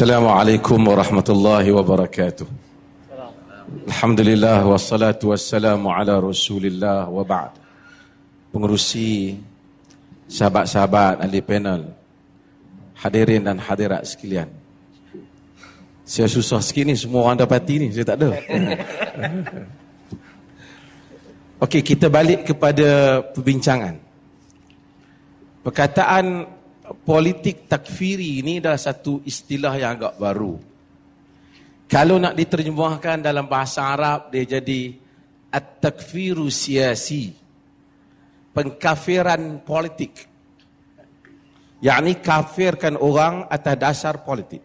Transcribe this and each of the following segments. Assalamualaikum warahmatullahi wabarakatuh. Alhamdulillah wassalatu wassalamu ala Rasulillah wa ba'd. Pengerusi, sahabat-sahabat ahli panel, hadirin dan hadirat sekalian. Saya susah sikit ni, semua orang dapati ni, saya tak ada. Okey, kita balik kepada perbincangan. Perkataan politik takfiri ini adalah satu istilah yang agak baru. Kalau nak diterjemahkan dalam bahasa Arab, dia jadi at-takfiru siyasi, pengkafiran politik. Yakni kafirkan orang atas dasar politik.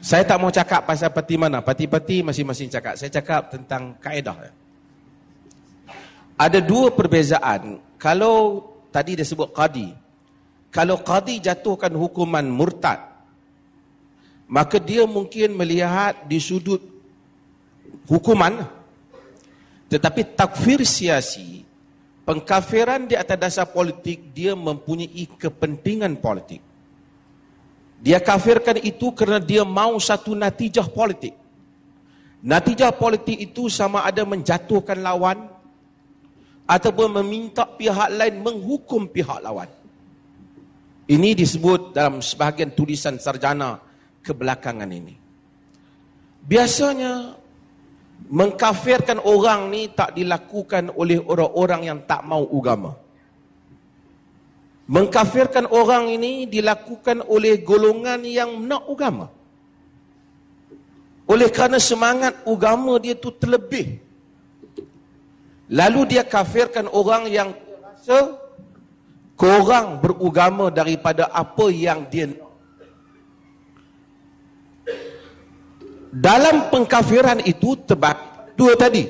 Saya tak mau cakap pasal parti mana. Parti-parti masing-masing cakap. Saya cakap tentang kaedah. Ada dua perbezaan. Kalau tadi dia sebut qadi. Kalau qadi jatuhkan hukuman murtad, maka dia mungkin melihat di sudut hukuman. Tetapi takfir siyasi, pengkafiran di atas dasar politik, dia mempunyai kepentingan politik. Dia kafirkan itu kerana dia mahu satu natijah politik. Natijah politik itu sama ada menjatuhkan lawan ataupun meminta pihak lain menghukum pihak lawan. Ini disebut dalam sebahagian tulisan sarjana kebelakangan ini. Biasanya mengkafirkan orang ni tak dilakukan oleh orang-orang yang tak mahu agama. Mengkafirkan orang ini dilakukan oleh golongan yang nak agama. Oleh kerana semangat agama dia tu terlebih. Lalu dia kafirkan orang yang rasa korang beragama daripada apa yang dia nak. Dalam pengkafiran itu terbagi dua tadi.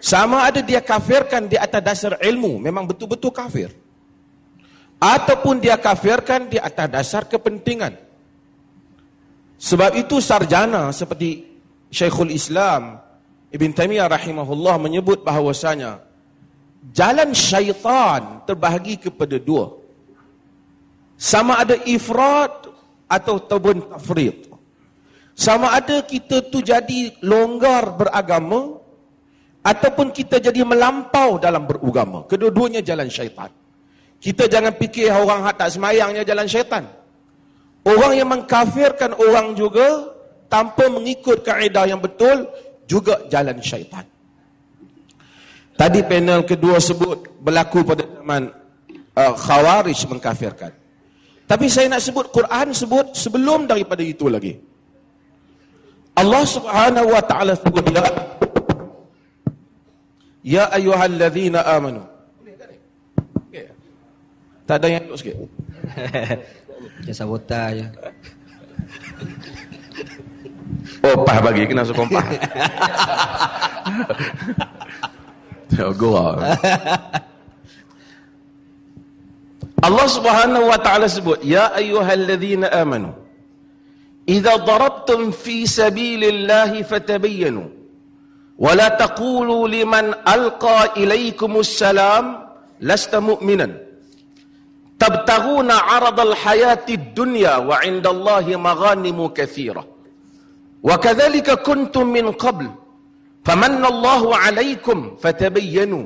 Sama ada dia kafirkan di atas dasar ilmu, memang betul-betul kafir. Ataupun dia kafirkan di atas dasar kepentingan. Sebab itu sarjana seperti Syeikhul Islam Ibnu Taimiyah rahimahullah menyebut bahawasanya jalan syaitan terbahagi kepada dua. Sama ada ifrat atau tafrid. Sama ada kita tu jadi longgar beragama ataupun kita jadi melampau dalam beragama. Kedua-duanya jalan syaitan. Kita jangan fikir orang tak semayangnya jalan syaitan. Orang yang mengkafirkan orang juga tanpa mengikut kaedah yang betul juga jalan syaitan. Tadi panel kedua sebut berlaku pada zaman Khawarij mengkafirkan. Tapi saya nak sebut Quran sebut sebelum daripada itu lagi. Allah Subhanahu wa taala sebut, "Ya ayyuhallazina amanu." Tak ada yang duduk sikit. Dia sabota je. Oh, pah bagi. Kena sokong pah. Allah subhanahu wa ta'ala sebut, "Ya ayyuhalladzina amanu, idha darabtum fi sabilillahi fatabayyanu, wa la taqulu liman alqa ilaikumus salam, lasta mu'minan. Tabtaghuna 'aradal hayatid dunya wa 'indallahi maghanimu katsira. Wa kadhalika kuntum min qabl famanallahu 'alaykum fatabayyanu.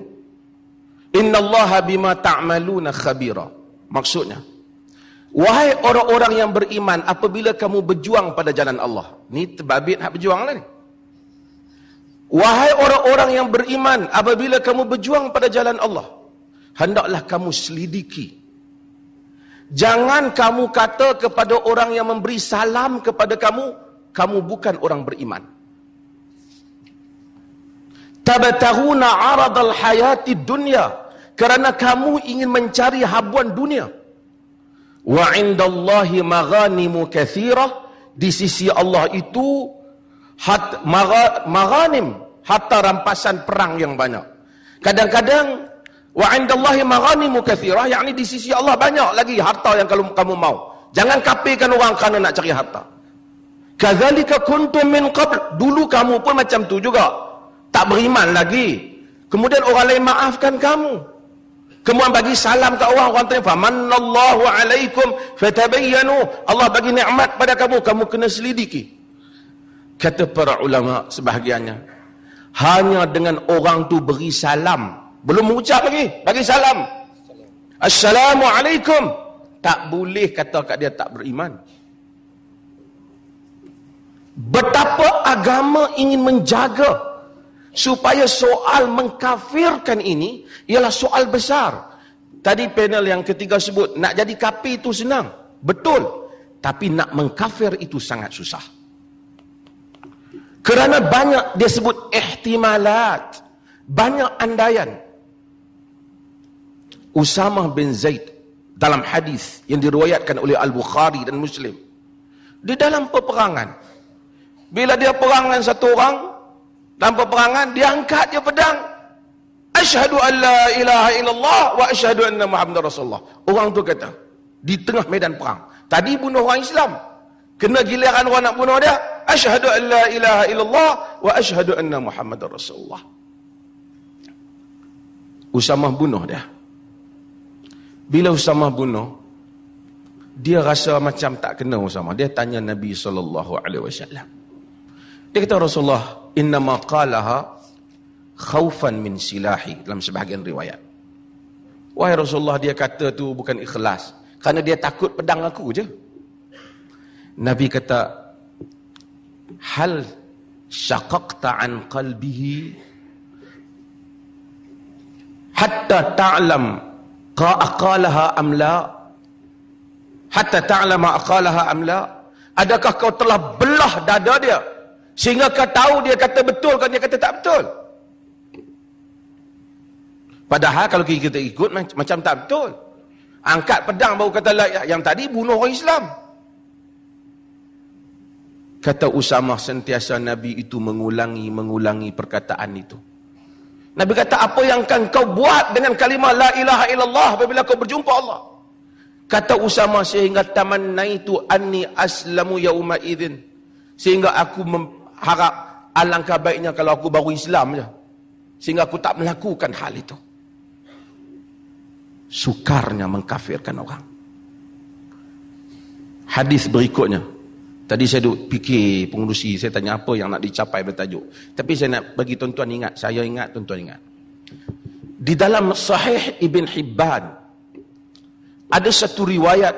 Innallaha bima ta'maluna khabira." Maksudnya, wahai orang-orang yang beriman, apabila kamu berjuang pada jalan Allah. Ni terbabit hak berjuanglah ni. Wahai orang-orang yang beriman, apabila kamu berjuang pada jalan Allah, hendaklah kamu selidiki. Jangan kamu kata kepada orang yang memberi salam kepada kamu, kamu bukan orang beriman. Tabtaghuna 'aradal hayatid dunya, kerana kamu ingin mencari habuan dunia. Wa 'indallahi maghanimu katsirah, di sisi Allah itu maghanim, harta rampasan perang yang banyak. Kadang-kadang wa 'indallahi maghanimu katsirah, yakni di sisi Allah banyak lagi harta yang kalau kamu mau. Jangan kafirkan orang kerana nak cari harta. Kadzalika kuntum min qabl, dulu kamu pun macam tu juga. Tak beriman lagi. Kemudian orang lain maafkan kamu. Kemudian bagi salam kat orang, orang tanya, "Famanallahu alaikum fatabayyanu." Allah bagi nikmat pada kamu, kamu kena selidiki. Kata para ulama sebahagiannya, hanya dengan orang tu beri salam, belum mengucap lagi, bagi salam, "Assalamualaikum", tak boleh kata kat dia tak beriman. Betapa agama ingin menjaga supaya soal mengkafirkan ini ialah soal besar. Tadi panel yang ketiga sebut, nak jadi kafir itu senang, betul. Tapi nak mengkafir itu sangat susah. Kerana banyak dia sebut ihtimalat, banyak andaian. Usamah bin Zaid dalam hadis yang diriwayatkan oleh Al-Bukhari dan Muslim, di dalam peperangan, bila dia perangan satu orang, dalam peperangan dia angkat dia pedang, "Asyhadu an la ilaha illallah wa asyhadu anna Muhammadar Rasulullah." Orang tu kata di tengah medan perang, tadi bunuh orang Islam, kena giliran orang nak bunuh dia, "Asyhadu an la ilaha illallah wa asyhadu anna Muhammadar Rasulullah." Usamah bunuh dia. Bila Usamah bunuh, dia rasa macam tak kena Usamah. Dia tanya Nabi SAW. Dia kata, "Rasulullah, innama qalaha khaufan min silahi", dalam sebahagian riwayat. "Wahai Rasulullah, dia kata tu bukan ikhlas, kerana dia takut pedang aku je." Nabi kata, "Hal syaqaqta an qalbihi hatta ta'lam aqalaha am la, hatta ta'lama aqalaha am la?" Adakah kau telah belah dada dia sehingga kau tahu dia kata betul kan dia kata tak betul? Padahal kalau kita ikut macam tak betul. Angkat pedang baru kata yang tadi bunuh orang Islam. Kata Usamah, sentiasa Nabi itu mengulangi perkataan itu. Nabi kata, "Apa yang akan kau buat dengan kalimah la ilaha illallah apabila kau berjumpa Allah?" Kata Usamah, "Sehingga tamannaitu anni aslamu yauma idzin", sehingga aku harap alangkah baiknya kalau aku baru Islam je, sehingga aku tak melakukan hal itu. Sukarnya mengkafirkan orang. Hadis berikutnya. Tadi saya duk fikir pengurusi, saya tanya apa yang nak dicapai bertajuk. Tapi saya nak bagi tuan-tuan ingat, saya ingat, tuan-tuan ingat. Di dalam Sahih Ibn Hibban, ada satu riwayat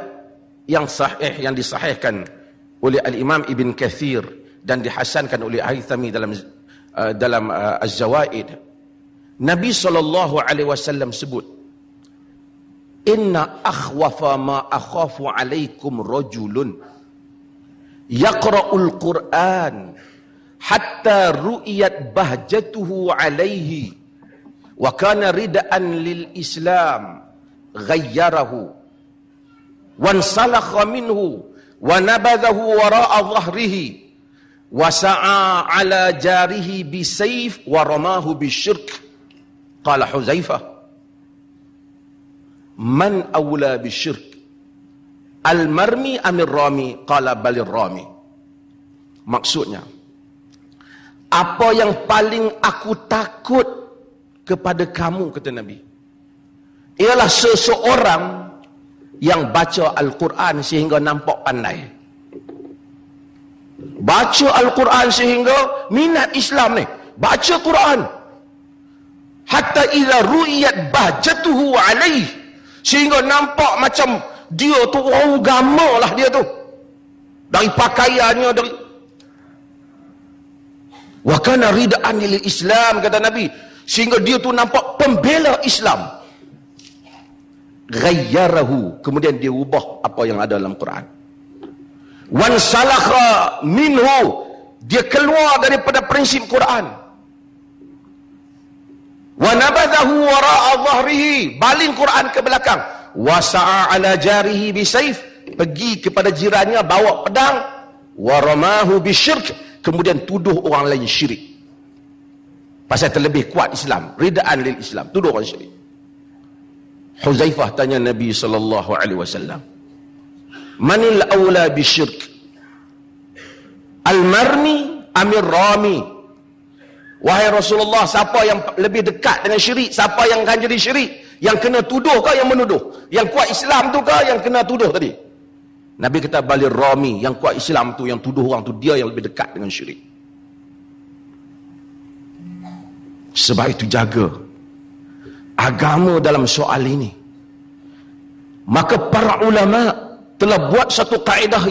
yang sahih, yang disahihkan oleh al-Imam Ibn Kathir dan dihasankan oleh Aithami dalam Az-Zawaid. Nabi SAW sebut, "Inna akhwafa ma akhafu alaikum rajulun yaqra'ul Qur'an hatta ru'iyat bahjatuhu alaihi wa kana rida'an lil Islam ghayyarahu wansalakha minhu wa nabadhahu wara'a dhahrihi wa sa'a ala jarihi bisayf wa ramahu bisyirk." Qala Huzaifah, "Man awla bisyirk, al-marmi amir rami?" Qala balir rami. Maksudnya, apa yang paling aku takut kepada kamu, kata Nabi, ialah seseorang yang baca Al-Quran sehingga nampak pandai. Baca Al-Quran sehingga minat Islam ni. Baca Quran. Hatta idza ru'iyat bahjatuhu alaih, sehingga nampak macam dia tu orang agama lah dia tu. Dari pakaiannya, dari wa kana rida'an lil Islam, kata Nabi, sehingga dia tu nampak pembela Islam. Ghayyarahu, kemudian dia ubah apa yang ada dalam Quran. Wan salakha minhu, dia keluar daripada prinsip Quran. Wa nabadahu wara'a dhahrihi, baling Quran ke belakang. Wa sa'a ala jarihi bisayf, pergi kepada jirannya bawa pedang. Wa ramahu bisyirk, kemudian tuduh orang lain syirik. Pasal terlebih kuat Islam, ridaan lil Islam, tuduh orang syirik. Huzaifah tanya Nabi SAW, "Manil awla bisyirk, al-marmi amir rami?" Wahai Rasulullah, siapa yang lebih dekat dengan syirik? Siapa yang akan jadi syirik? Yang kena tuduh ke yang menuduh? Yang kuat Islam tu ke yang kena tuduh tadi? Nabi kata balir rami, yang kuat Islam tu, yang tuduh orang tu, dia yang lebih dekat dengan syirik. Sebab itu jaga agama dalam soal ini. Maka para ulama telah buat satu kaedah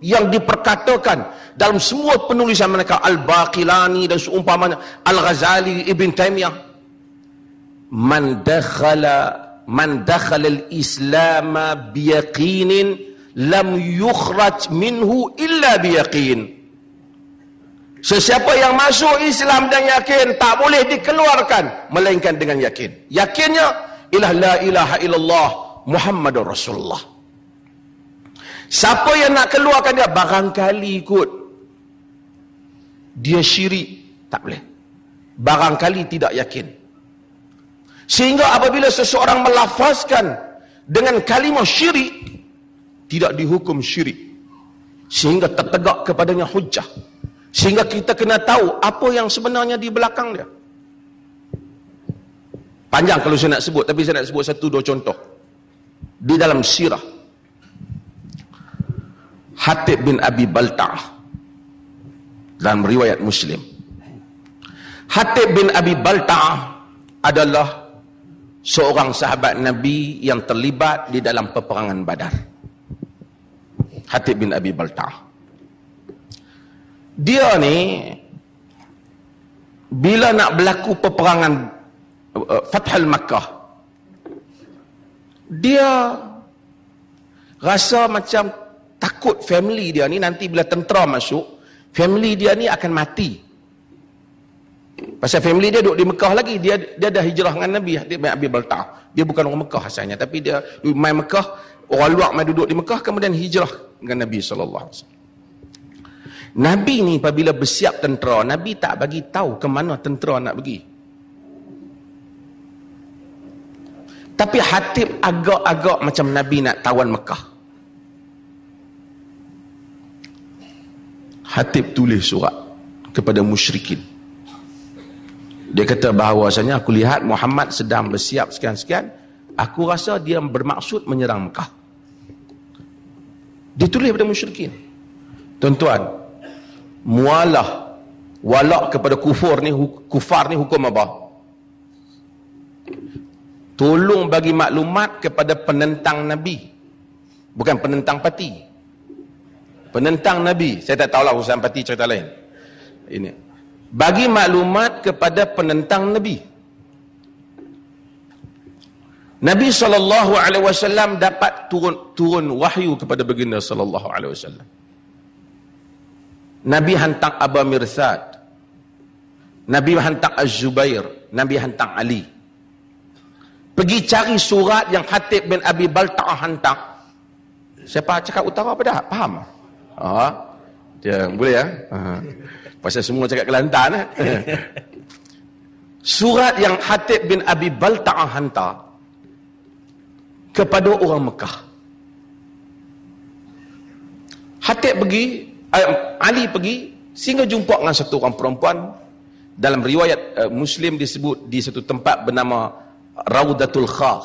yang diperkatakan dalam semua penulisan mereka, Al-Baqilani dan seumpamanya, Al-Ghazali, Ibn Taimiyah, man dakhala al-Islam biyaqinin lam yukhraj minhu illa biyaqin. Sesiapa yang masuk Islam dan yakin, tak boleh dikeluarkan melainkan dengan yakin. Yakinnya ialah la ilaha illallah Muhammadur Rasulullah. Siapa yang nak keluarkan dia, barangkali ikut dia syirik, tak boleh. Barangkali tidak yakin. Sehingga apabila seseorang melafazkan dengan kalimah syirik, tidak dihukum syirik. Sehingga tertegak kepadanya hujah. Sehingga kita kena tahu apa yang sebenarnya di belakang dia. Panjang kalau saya nak sebut, tapi saya nak sebut satu dua contoh. Di dalam sirah Hatib bin Abi Balta'ah dalam riwayat Muslim, Hatib bin Abi Balta'ah adalah seorang sahabat Nabi yang terlibat di dalam peperangan Badar. Hatib bin Abi Balta'ah, dia ni bila nak berlaku peperangan Fathul Makkah, dia rasa macam takut family dia ni nanti bila tentera masuk, family dia ni akan mati. Pasal family dia duduk di Mekah lagi, dia dah hijrah dengan Nabi. Hatib bin Abi Balta'ah, dia bukan orang Mekah asalnya, tapi dia mai Mekah, orang luar mai duduk di Mekah, kemudian hijrah dengan Nabi sallallahu alaihi wasallam. Nabi ni apabila bersiap tentera, Nabi tak bagi tahu ke mana tentera nak pergi. Tapi Hatib agak-agak macam Nabi nak tawan Mekah. Hatib tulis surat kepada musyrikin. Dia kata bahawasanya aku lihat Muhammad sedang bersiap sekian-sekian, aku rasa dia bermaksud menyerang Mekah. Dia tulis kepada musyrikin. Tuan-tuan, mualah, walak kepada kufar ni hukum apa? Tolong bagi maklumat kepada penentang Nabi, bukan penentang parti. Penentang Nabi, saya tak tahulah urusan parti, cerita lain. Ini bagi maklumat kepada penentang Nabi. Nabi SAW dapat turun wahyu kepada baginda SAW. Nabi hantar Aba Mirsad, Nabi hantar Az-Zubair, Nabi hantar Ali. Pergi cari surat yang Hatib bin Abi Balta'ah hantar. Siapa cakap utara apa dah? Faham? Ah, dia boleh ya. Pasal semua cakap Kelantan. Surat yang Hatib bin Abi Balta'ah hantar kepada orang Mekah. Hatib pergi, Ali pergi, sehingga jumpa dengan satu orang perempuan. Dalam riwayat Muslim disebut di satu tempat bernama Raudatul Khar.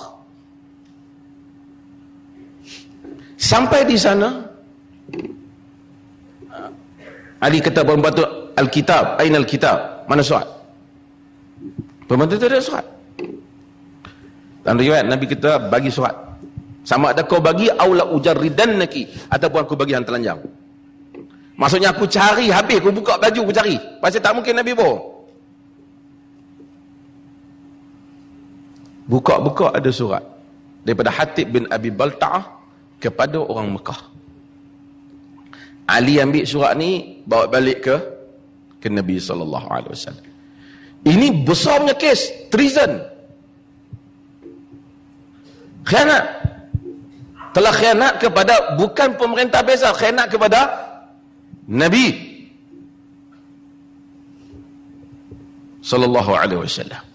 Sampai di sana, Ali kata perempuan tu, Al-Kitab, Ainal Kitab, mana surat? Perempuan tu ada surat. Dan riwayat Nabi kata, bagi surat. Sama ada kau bagi, aula ujarridannaki, ataupun aku bagi hang telanjang. Maksudnya aku cari habis, aku buka baju, aku cari. Pasal tak mungkin Nabi bohong. Buka-buka ada surat daripada Hatib bin Abi Balta'ah kepada orang Mekah. Ali ambil surat ni, bawa balik ke Nabi SAW. Ini besar punya kes, treason, khianat. Telah khianat kepada, bukan pemerintah biasa, khianat kepada Nabi SAW.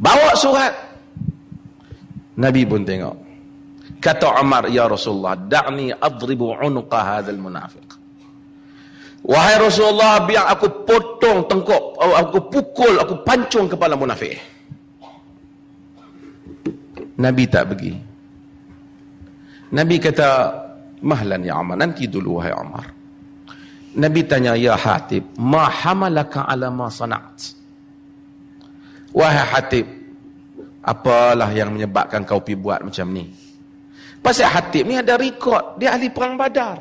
Bawa surat, Nabi pun tengok. Kata Umar, ya Rasulullah, da'ni adribu unuqa hadzal munafiq. Wahai Rasulullah, biar aku potong tengkuk, aku pukul, aku pancung kepala munafik. Nabi tak pergi. Nabi kata, mahlan ya Umar, nanti dulu wahai Umar. Nabi tanya, ya Hatib, ma hamalaka ala ma sana'at? Wahai Hatib, apalah yang menyebabkan kau pergi buat macam ni? Pasal Hatib ni ada rekod, dia ahli perang Badar.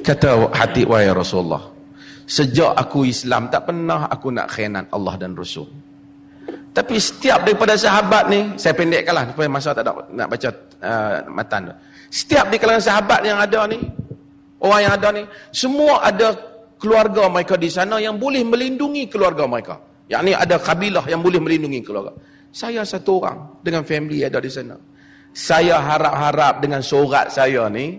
Kata Hatib, wahai Rasulullah, sejak aku Islam tak pernah aku nak khianat Allah dan Rasul. Tapi setiap daripada sahabat ni, saya pendekkanlah supaya masa tak nak baca matan. Setiap di kalangan sahabat yang ada ni, orang yang ada ni, semua ada keluarga mereka di sana yang boleh melindungi keluarga mereka. Yang ni ada kabilah yang boleh melindungi keluarga. Saya satu orang dengan family ada di sana. Saya harap-harap dengan surat saya ni,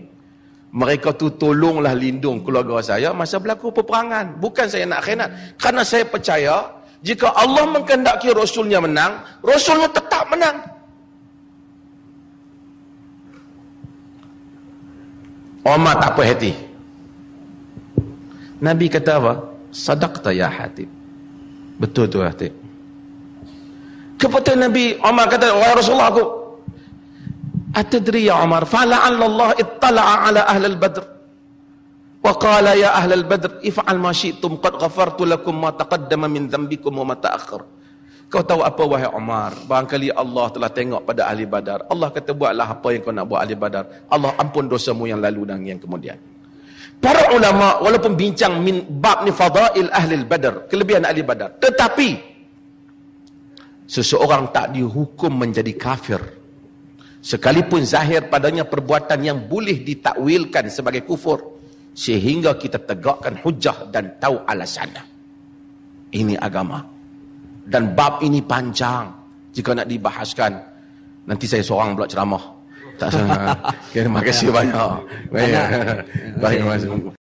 mereka tu tolonglah lindung keluarga saya masa berlaku peperangan. Bukan saya nak khianat. Kerana saya percaya, jika Allah menghendaki Rasulnya menang, Rasulnya tetap menang. Umar tak puas hati. Nabi kata apa? Sadaqta ya Hatib. Betul tu Hatib. Kepada Nabi, Umar kata, wahai Rasulullah aku. Atadri ya Umar, fala'alla Allah ittala'a ala ahli al-Badr. Wa qala ya ahli al-Badr, if'al ma syi'tum qad ghafartu lakum ma taqaddama min dhanbikum wa ma ta'akhkhar. Kau tahu apa wahai Umar? Barangkali Allah telah tengok pada ahli Badar. Allah kata buatlah apa yang kau nak buat ahli Badar. Allah ampun dosamu yang lalu dan yang kemudian. Para ulama walaupun bincang min bab ni fadail ahli Badar, kelebihan ahli Badar. Tetapi seseorang tak dihukum menjadi kafir sekalipun zahir padanya perbuatan yang boleh ditakwilkan sebagai kufur sehingga kita tegakkan hujah dan tahu alasannya. Ini agama. Dan bab ini panjang. Jika nak dibahaskan, nanti saya seorang pula ceramah. Tak salah. Terima kasih banyak. Baik.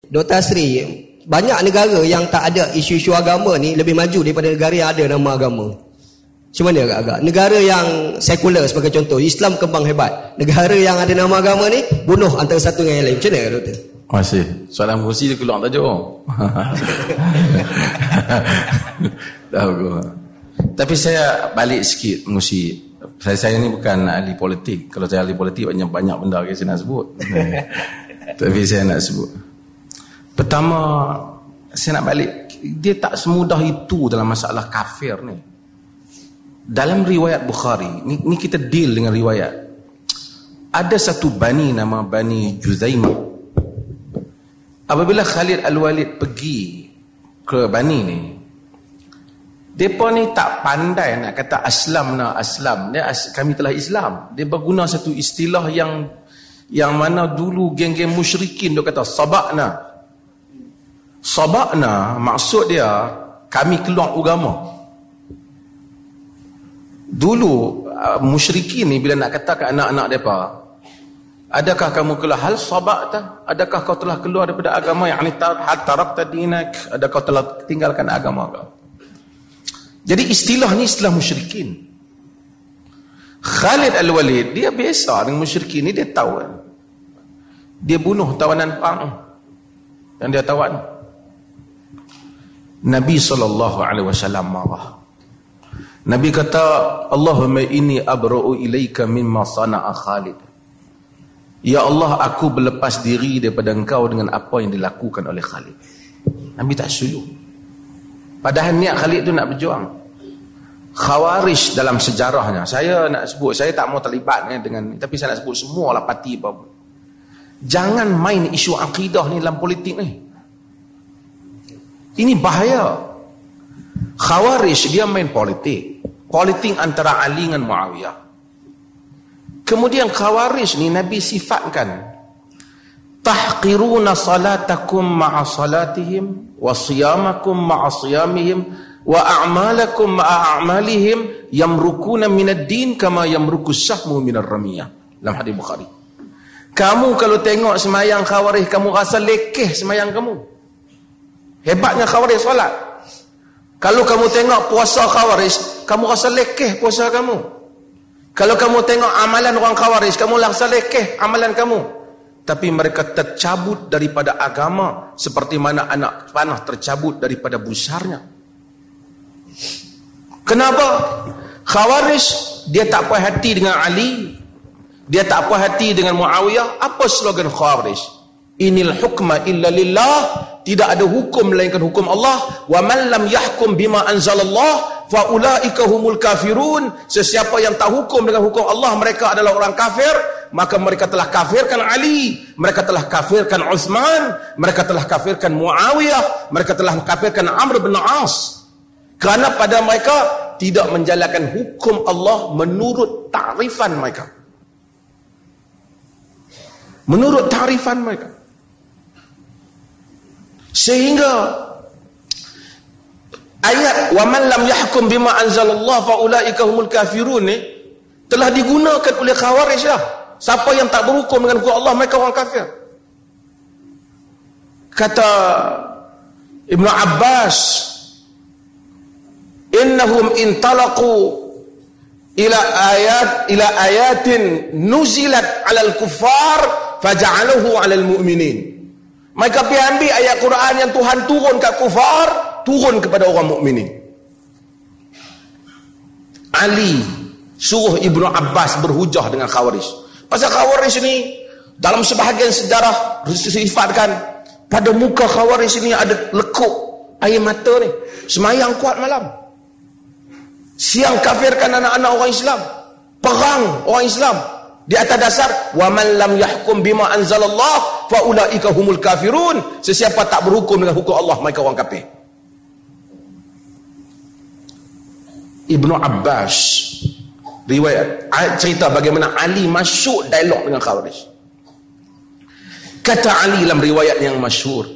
Dr. Sri, banyak negara yang tak ada isu-isu agama ni lebih maju daripada negara yang ada nama agama. Macam mana agak-agak? Negara yang sekular sebagai contoh, Islam kembang hebat. Negara yang ada nama agama ni bunuh antara satu dengan yang lain. Macam mana Dr.? Terima kasih. Soalan kursi dia keluar tajuk. Tahu ke? Tapi saya balik sikit mengusi. Saya ni bukan ahli politik. Kalau saya ahli politik banyak benda yang saya nak sebut. Tapi saya nak sebut. Pertama, saya nak balik. Dia tak semudah itu dalam masalah kafir ni. Dalam riwayat Bukhari, ni kita deal dengan riwayat. Ada satu bani nama Bani Juzaimah. Apabila Khalid Al-Walid pergi ke bani ni, mereka ni tak pandai nak kata aslamna aslam. Dia, kami telah Islam. Dia berguna satu istilah yang mana dulu geng-geng musyrikin dia kata sabakna. Sabakna maksud dia kami keluar agama. Dulu musyrikin ni bila nak kata ke anak-anak mereka, adakah kamu keluar hal sabakta? Adakah kau telah keluar daripada agama? Ya'ni tarakta dinak. Adakah kau telah tinggalkan agama kau? Jadi istilah ni istilah musyrikin. Khalid Al-Walid, dia biasa dengan musyrikin ni, dia tahu. Dia bunuh tawanan perang. Dan dia tawan. Nabi SAW marah. Nabi kata, Allahumma inni abra'u ilaika mimma sana'a Khalid. Ya Allah, aku berlepas diri daripada engkau dengan apa yang dilakukan oleh Khalid. Nabi tak setuju. Padahal niat Khalid tu nak berjuang. Khawarij dalam sejarahnya, saya nak sebut, saya tak mau terlibat dengan, tapi saya nak sebut semualah parti apa. Jangan main isu akidah ni dalam politik ni. Ini bahaya. Khawarij dia main politik. Politik antara Ali dengan Muawiyah. Kemudian Khawarij ni Nabi sifatkan tahqiruna salatakum ma'a salatihim wa siyamakum ma'a siyamihim wa a'malakum ma'a a'malihim yamrukuna minad din kama yamrukus sahmu minar ramiyah. Dalam hadis Bukhari. Kamu kalau tengok semayang Khawarij, kamu rasa lekeh semayang kamu. Hebatnya Khawarij solat. Kalau kamu tengok puasa Khawarij, kamu rasa lekeh puasa kamu. Kalau kamu tengok amalan orang Khawarij, kamu rasa lekeh amalan kamu. Tapi mereka tercabut daripada agama seperti mana anak panah tercabut daripada busarnya. Kenapa? Khawarij dia tak puas hati dengan Ali, dia tak puas hati dengan Muawiyah. Apa slogan Khawarij? Inil hukma illa lillah, tidak ada hukum melainkan hukum Allah. Wa man lam yahkum bima anzalallah fa ulaika humul kafirun. Sesiapa yang tak hukum dengan hukum Allah, mereka adalah orang kafir. Maka mereka telah kafirkan Ali, mereka telah kafirkan Uthman, mereka telah kafirkan Muawiyah, mereka telah kafirkan Amr bin As. Kerana pada mereka tidak menjalankan hukum Allah menurut takrifan mereka. Menurut takrifan mereka. Sehingga ayat wa man lam yahkum bima anzalallahu fa ulaika humul kafirun ni telah digunakan oleh Khawarij lah. Siapa yang tak berhukum dengan hukum Allah, mereka orang kafir. Kata Ibn Abbas, innahum intalaqu ila ayatin nuzilat alal kuffar faja'aluhu alal mu'minin. Mereka pergi ambil ayat Quran yang Tuhan turun kat kuffar, turun kepada orang mukminin. Ali suruh Ibnu Abbas berhujah dengan Khawarij. Pasal Khawarij ni dalam sebahagian sejarah disifatkan pada muka Khawarij ni ada lekuk air mata ni. Semayang kuat malam, siang kafirkan anak-anak orang Islam, perang orang Islam di atas dasar wa man lam yahkum bima anzalallah fa ulaika humul kafirun. Sesiapa tak berhukum dengan hukum Allah, mereka orang kafir. Ibnu Abbas riwayat cerita bagaimana Ali masuk dialog dengan Khawarij. Kata Ali dalam riwayat yang masyhur,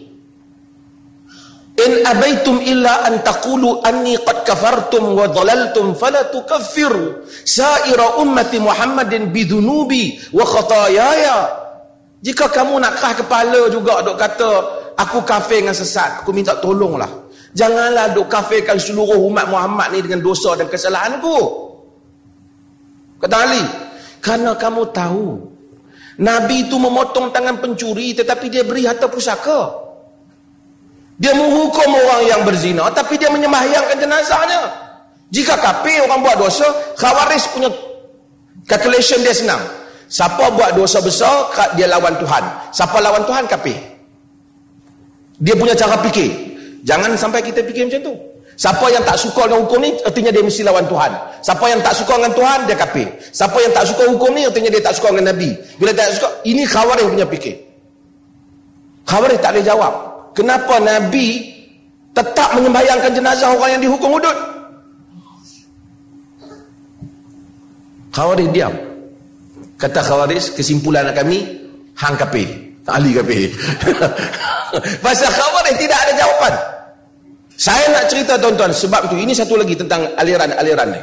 in abaitum illa an taqulu anni qad kafartum wa dhalaltum fala tukaffiru sa'ira ummati Muhammadin bidunubi wa khataayaya. Jika kamu nak keras kepala juga dok kata aku kafir dengan sesat, aku minta tolonglah, janganlah dok kafirkan seluruh umat Muhammad ni dengan dosa dan kesalahanku. Kata Ali, kerana kamu tahu Nabi itu memotong tangan pencuri tetapi dia beri harta pusaka. Dia menghukum orang yang berzina tapi dia menyembahyangkan jenazahnya. Jika kafir orang buat dosa, Khawarij punya calculation dia senang. Siapa buat dosa besar, dia lawan Tuhan. Siapa lawan Tuhan, kafir. Dia punya cara fikir. Jangan sampai kita fikir macam tu. Siapa yang tak suka dengan hukum ni, artinya dia mesti lawan Tuhan. Siapa yang tak suka dengan Tuhan, dia kafir. Siapa yang tak suka hukum ni, artinya dia tak suka dengan Nabi. Bila tak suka, ini Khawarij punya fikir. Khawarij tak boleh jawab kenapa Nabi tetap menyembahyangkan jenazah orang yang dihukum hudud. Khawarij diam. Kata Khawarij, kesimpulan kami, hang kafir, Ali kafir. Pasal Khawarij tidak ada jawapan. Saya nak cerita tuan-tuan, sebab tu ini satu lagi tentang aliran-aliran ni.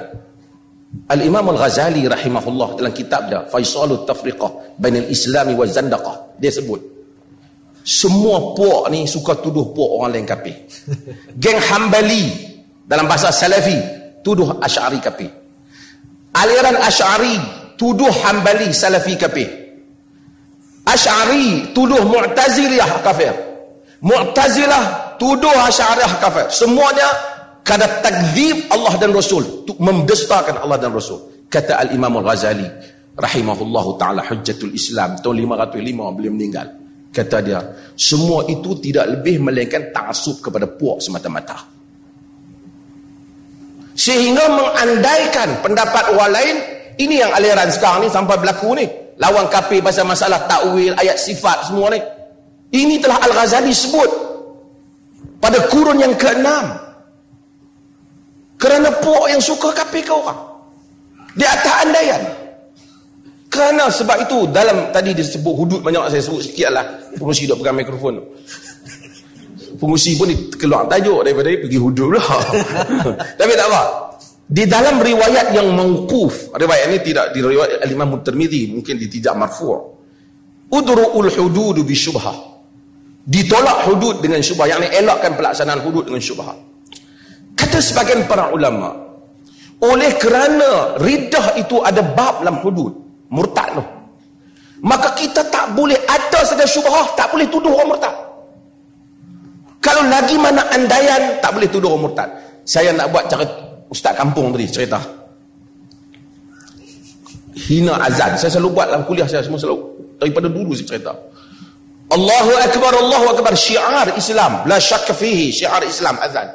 Al-Imam al-Ghazali rahimahullah dalam kitab dia Faisalut Tafriqah Bainal Islami wa Zandaqah, dia sebut semua puak ni suka tuduh puak orang lain kafir. Geng Hambali dalam bahasa Salafi tuduh Asy'ari kafir. Aliran Asy'ari tuduh Hambali Salafi kafir. Asy'ari tuduh Mu'tazilah kafir. Mu'tazilah tuduh Asy'ariyah kafir. Semuanya kada takdzib Allah dan Rasul, memdustakan Allah dan Rasul. Kata Al-Imam Al-Ghazali rahimahullahu taala Hujjatul Islam tahun 505 beliau meninggal. Kata dia, semua itu tidak lebih melainkan ta'asub kepada puak semata-mata. Sehingga mengandaikan pendapat orang lain, ini yang aliran sekarang ni sampai berlaku ni. Lawan kafir pasal masalah takwil, ayat sifat semua ni. Ini telah Al-Ghazali sebut pada kurun yang ke-6. Kerana puak yang suka kafir ke orang. Di atas andaian. Kerana sebab itu dalam tadi disebut hudud banyak, saya sebut sikit lah. Pengusi duk pegang mikrofon tu, pengusi pun keluar tajuk daripada pergi hudud lah. Tapi tak apa, di dalam riwayat yang mauquf, riwayat ini tidak di riwayat Al-Imam at-Tirmizi, mungkin ditijak marfu', udru'ul hudud bi syubhah, ditolak hudud dengan syubhah, yakni elakkan pelaksanaan hudud dengan syubhah. Kata sebagian para ulama, oleh kerana riddah itu ada bab dalam hudud, murtad tu, maka kita tak boleh ada saja syubhah, tak boleh tuduh orang murtad. Kalau lagi mana andaian, tak boleh tuduh orang murtad. Saya nak buat cara ustaz kampung tadi cerita hina azan. Saya selalu buat dalam kuliah saya, semua selalu daripada dulu saya cerita Allahu Akbar syiar Islam, la syakka fihi, syiar Islam azan.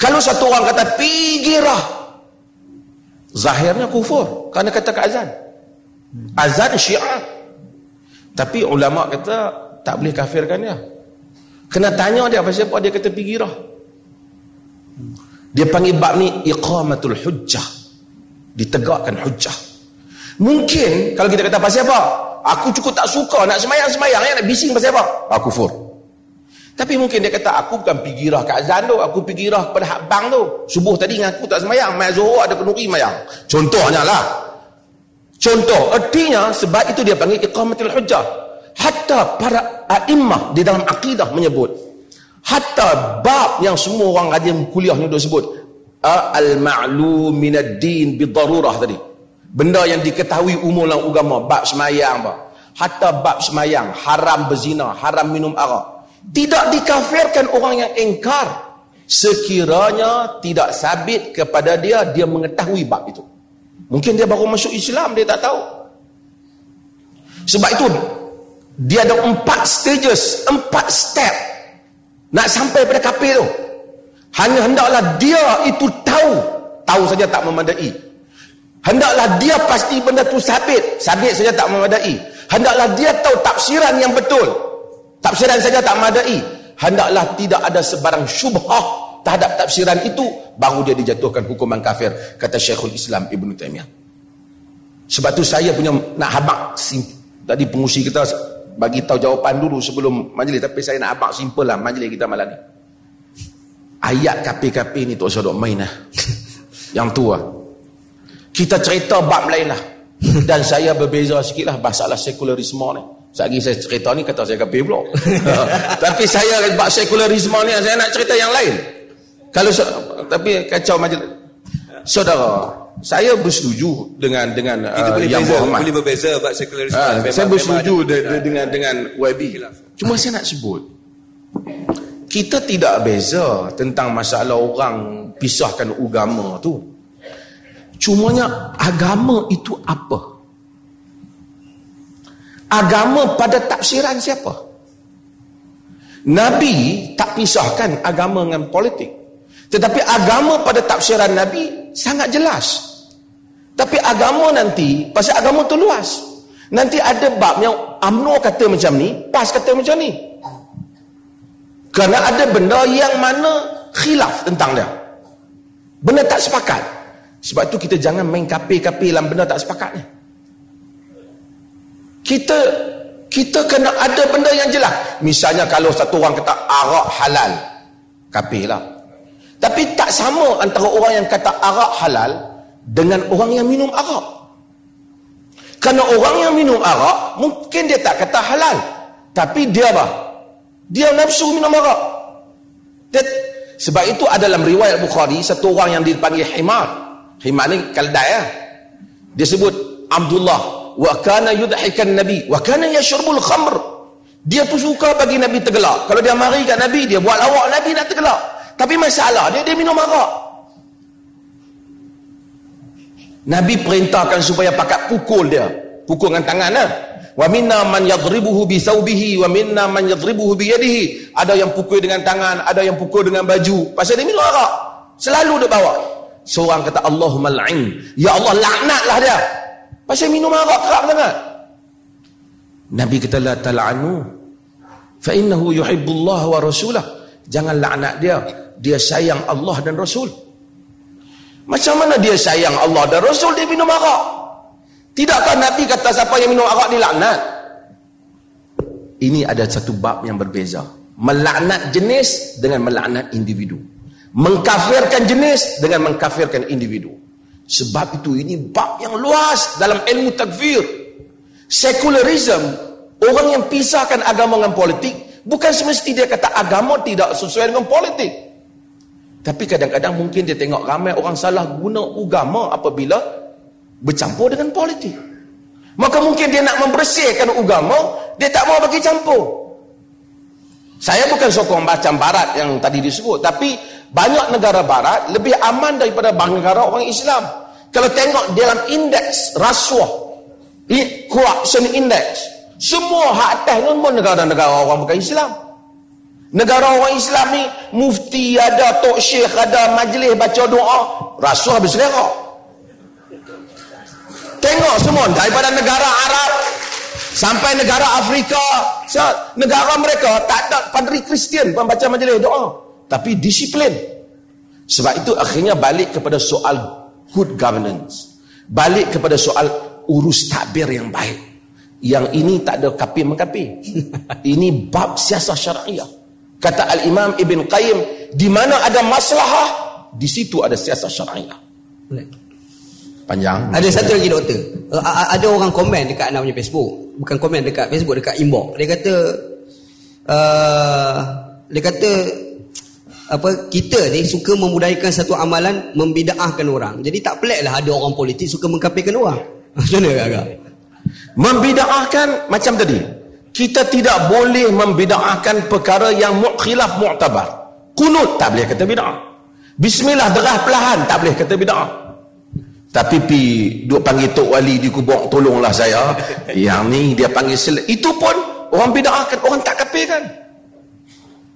Kalau satu orang kata pergilah, zahirnya kufur kerana kata ke azan. Azan syiar. Tapi ulama kata tak boleh kafirkan dia. Kena tanya dia pasal apa dia kata pergilah. Dia panggil bab ni iqamatul hujjah, ditegakkan hujjah. Mungkin kalau kita kata pasal apa, aku cukup tak suka nak semayang-semayang ya, nak bising pasal apa, aku kufur. Tapi mungkin dia kata aku bukan pergirah kat azan tu, aku pergirah kepada hak bang tu, subuh tadi ngaku tak semayang, mai zuhur ada kenuri mayang, contohnya lah. Contoh artinya sebab itu dia panggil iqamatul hujjah. Hatta para a'immah di dalam akidah menyebut, hatta bab yang semua orang rajin kuliah ni duk sebut al-ma'lum minad din bidarurah tadi, benda yang diketahui umum dalam agama, bab semayang apa, hatta bab semayang, haram berzina, haram minum arak, tidak dikafirkan orang yang engkar sekiranya tidak sabit kepada dia dia mengetahui bab itu. Mungkin dia baru masuk Islam, dia tak tahu. Sebab itu dia ada 4 stages, 4 step nak sampai pada kafir tu. Hanya hendaklah dia itu tahu, tahu saja tak memadai. Hendaklah dia pasti benda tu sabit, sabit saja tak memadai. Hendaklah dia tahu tafsiran yang betul, tafsiran saja tak memadai. Hendaklah tidak ada sebarang syubhah terhadap tafsiran itu, baru dia dijatuhkan hukuman kafir, kata Syeikhul Islam Ibnu Taimiyah. Sebab tu saya punya nak habaq tadi pengusi kita bagi tahu jawapan dulu sebelum majlis, tapi saya nak abang simple lah majlis kita malam ni. Ayat kapi-kapi ni tak usah duk main lah. Yang tu lah kita cerita bab lain lah. Dan saya berbeza sikit lah masalah sekularisme ni. Sekejap saya cerita ni kata saya kapi pula. Tapi saya bab sekularisme ni saya nak cerita yang lain. Kalau tapi kacau majlis. Saudara, saya bersetuju dengan yang berhormat. Boleh berbeza bab sekularisme. Saya bersetuju dengan YB. Cuma saya nak sebut, kita tidak beza tentang masalah orang pisahkan agama tu. Cumanya agama itu apa? Agama pada tafsiran siapa? Nabi tak pisahkan agama dengan politik. Tetapi agama pada tafsiran Nabi sangat jelas. Tapi agama nanti, pasal agama tu luas. Nanti ada bab yang UMNO kata macam ni, PAS kata macam ni. Kerana ada benda yang mana khilaf tentang dia. Benda tak sepakat. Sebab tu kita jangan main kapi-kapi dalam benda tak sepakat ni. Kita kena ada benda yang jelas. Misalnya kalau satu orang kata arak halal, kapi lah. Tapi tak sama antara orang yang kata arak halal dengan orang yang minum arak. Kerana orang yang minum arak mungkin dia tak kata halal, tapi dia apa? Dia nafsu minum arak. Sebab itu ada dalam riwayat Bukhari satu orang yang dipanggil Himar. Himar ni keldai lah. Dia sebut Abdullah wa kana yudhikan nabi wa kana yashrubul khamr. Dia tu suka bagi Nabi tergelak. Kalau dia mari kat Nabi, dia buat lawak Nabi nak tergelak. Tapi masalah dia minum arak. Nabi perintahkan supaya pakat pukul dia, pukul dengan tangan lah. Wa minna man yadribuhu bi saubihi wa minna man yadribuhu bi yadihi. Ada yang pukul dengan tangan, ada yang pukul dengan baju. Pasal dia minum arak. Selalu dia bawa. Seorang kata Allahumma la'in. Ya Allah laknatlah dia. Pasal minum arak kerap sangat. Nabi kata la tal'anu fa innahu yuhibbullah wa rasulahu. Jangan laknat dia. Dia sayang Allah dan Rasul. Macam mana dia sayang Allah dan Rasul, dia minum arak? Tidakkah Nabi kata siapa yang minum arak dilaknat? Ini ada satu bab yang berbeza. Melaknat jenis dengan melaknat individu. Mengkafirkan jenis dengan mengkafirkan individu. Sebab itu ini bab yang luas dalam ilmu takfir. Sekularism, orang yang pisahkan agama dengan politik, bukan semesti dia kata agama tidak sesuai dengan politik. Tapi kadang-kadang mungkin dia tengok ramai orang salah guna agama apabila bercampur dengan politik. Maka mungkin dia nak membersihkan agama, dia tak mau bagi campur. Saya bukan sokong macam barat yang tadi disebut, tapi banyak negara barat lebih aman daripada negara orang Islam. Kalau tengok dalam indeks rasuah, corruption index, semua hak atas ni pun negara-negara orang bukan Islam. Negara orang Islam ni mufti ada, tok syekh ada, majlis baca doa, rasuah habis lerak. Tengok semua daripada negara Arab sampai negara Afrika, negara mereka tak ada padri Kristian pembaca majlis doa, tapi disiplin. Sebab itu akhirnya balik kepada soal good governance, balik kepada soal urus takbir yang baik. Yang ini tak ada kapir mengkapir. Ini bab siasah syariah. Kata Al-Imam Ibn Qayyim, di mana ada maslahah, di situ ada siasah syariah. Panjang. Ada satu lagi doktor. Ada orang komen dekat anda punya Facebook. Bukan komen dekat Facebook, dekat inbox. Dia kata apa, kita ni suka memudayakan satu amalan, membidaahkan orang. Jadi tak pelik lah ada orang politik suka mengkapirkan orang. Macam mana agak? Membidaahkan macam tadi. Kita tidak boleh membidaahkan perkara yang mukhilaf mu'tabar. Kunut tak boleh kata bidaah. Bismillah derah perlahan tak boleh kata bidaah. Tapi pi duk panggil Tok Wali di kubur, tolonglah saya, yang ni dia panggil selek, itu pun orang bid'ahkan, orang tak kafirkan.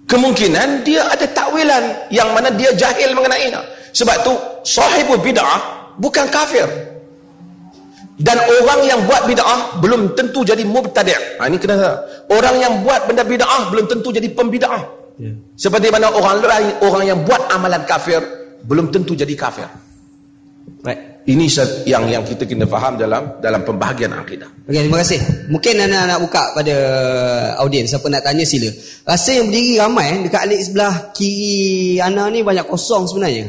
Kemungkinan dia ada takwilan yang mana dia jahil mengenainya. Sebab tu sahibu bid'ah bukan kafir, dan orang yang buat bid'ah belum tentu jadi mubtadi'. Ini kena, orang yang buat benda bid'ah belum tentu jadi pembid'ah. Seperti mana orang lain, orang yang buat amalan kafir belum tentu jadi kafir. Baik. Ini yang kita kena faham dalam pembahagian akidah. Okay, terima kasih. Mungkin Ana nak buka pada audiens. Siapa nak tanya sila. Rasa yang berdiri ramai dekat alik sebelah kiri Ana ni banyak kosong sebenarnya.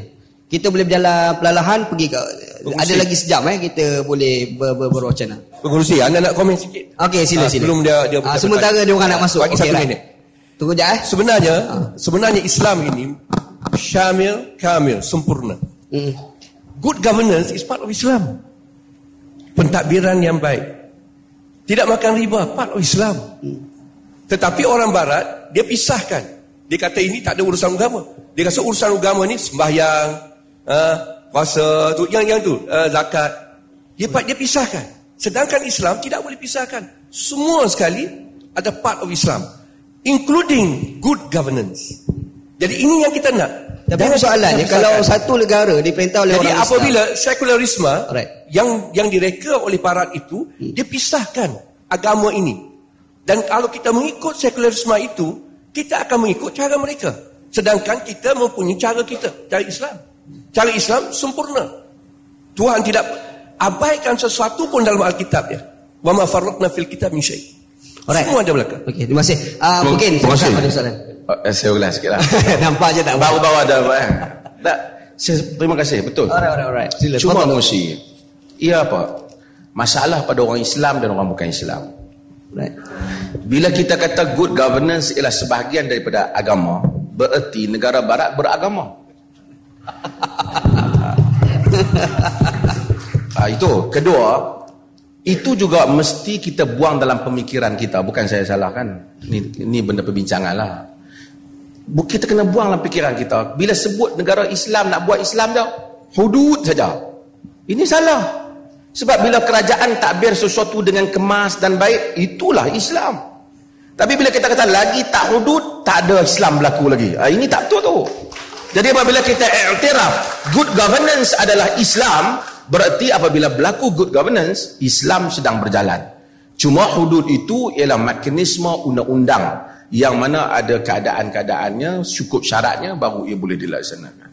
Kita boleh berjalan perlahan pergi ke Bergurusi. Ada lagi sejam kita boleh berwacana. Bergurusi, Ana nak komen sikit. Okey, sila. Sebelum dia sementara dia orang nak masuk. Bagi satu minit. Tunggu jap. Sebenarnya Islam ini syamil, kamil, sempurna. Good governance is part of Islam. Pentadbiran yang baik, tidak makan riba, part of Islam. Tetapi orang barat, dia pisahkan. Dia kata ini tak ada urusan agama. Dia kata urusan agama ni sembahyang, puasa, tu, yang tu, zakat. Dia pisahkan. Sedangkan Islam tidak boleh pisahkan. Semua sekali ada part of Islam, including good governance. Jadi ini yang kita nak. Tapi soalannya kalau satu negara diperintah oleh orang Islam. Jadi apabila sekularisme yang direka oleh barat itu, dia pisahkan agama ini. Dan kalau kita mengikut sekularisme itu, kita akan mengikut cara mereka. Sedangkan kita mempunyai cara kita, cara Islam. Cara Islam sempurna. Tuhan tidak abaikan sesuatu pun dalam Alkitab ya. Wa ma farraqna fil kitab min syai'. Semua ada belakang. Okey, terima kasih. Mungkin silakan pada soalan. Saya ulang sikit lah. Nampak je tak bawa-bawa dah. Tak, terima kasih, betul. Alright. Cuma emosi. Ia apa? Masalah pada orang Islam dan orang bukan Islam. Right. Bila kita kata good governance ialah sebahagian daripada agama, bererti negara barat beragama. Itu. Kedua, itu juga mesti kita buang dalam pemikiran kita. Bukan saya salahkan. Ini benda perbincangan lah. Kita kena buang dalam fikiran kita. Bila sebut negara Islam, nak buat Islam dah, hudud saja. Ini salah. Sebab bila kerajaan takbir sesuatu dengan kemas dan baik, itulah Islam. Tapi bila kita kata lagi tak hudud, tak ada Islam berlaku lagi. Ini tak betul tu. Jadi apabila kita iktiraf good governance adalah Islam, berarti apabila berlaku good governance, Islam sedang berjalan. Cuma hudud itu ialah mekanisme undang-undang yang mana ada keadaan-keadaannya, cukup syaratnya, baru ia boleh dilaksanakan.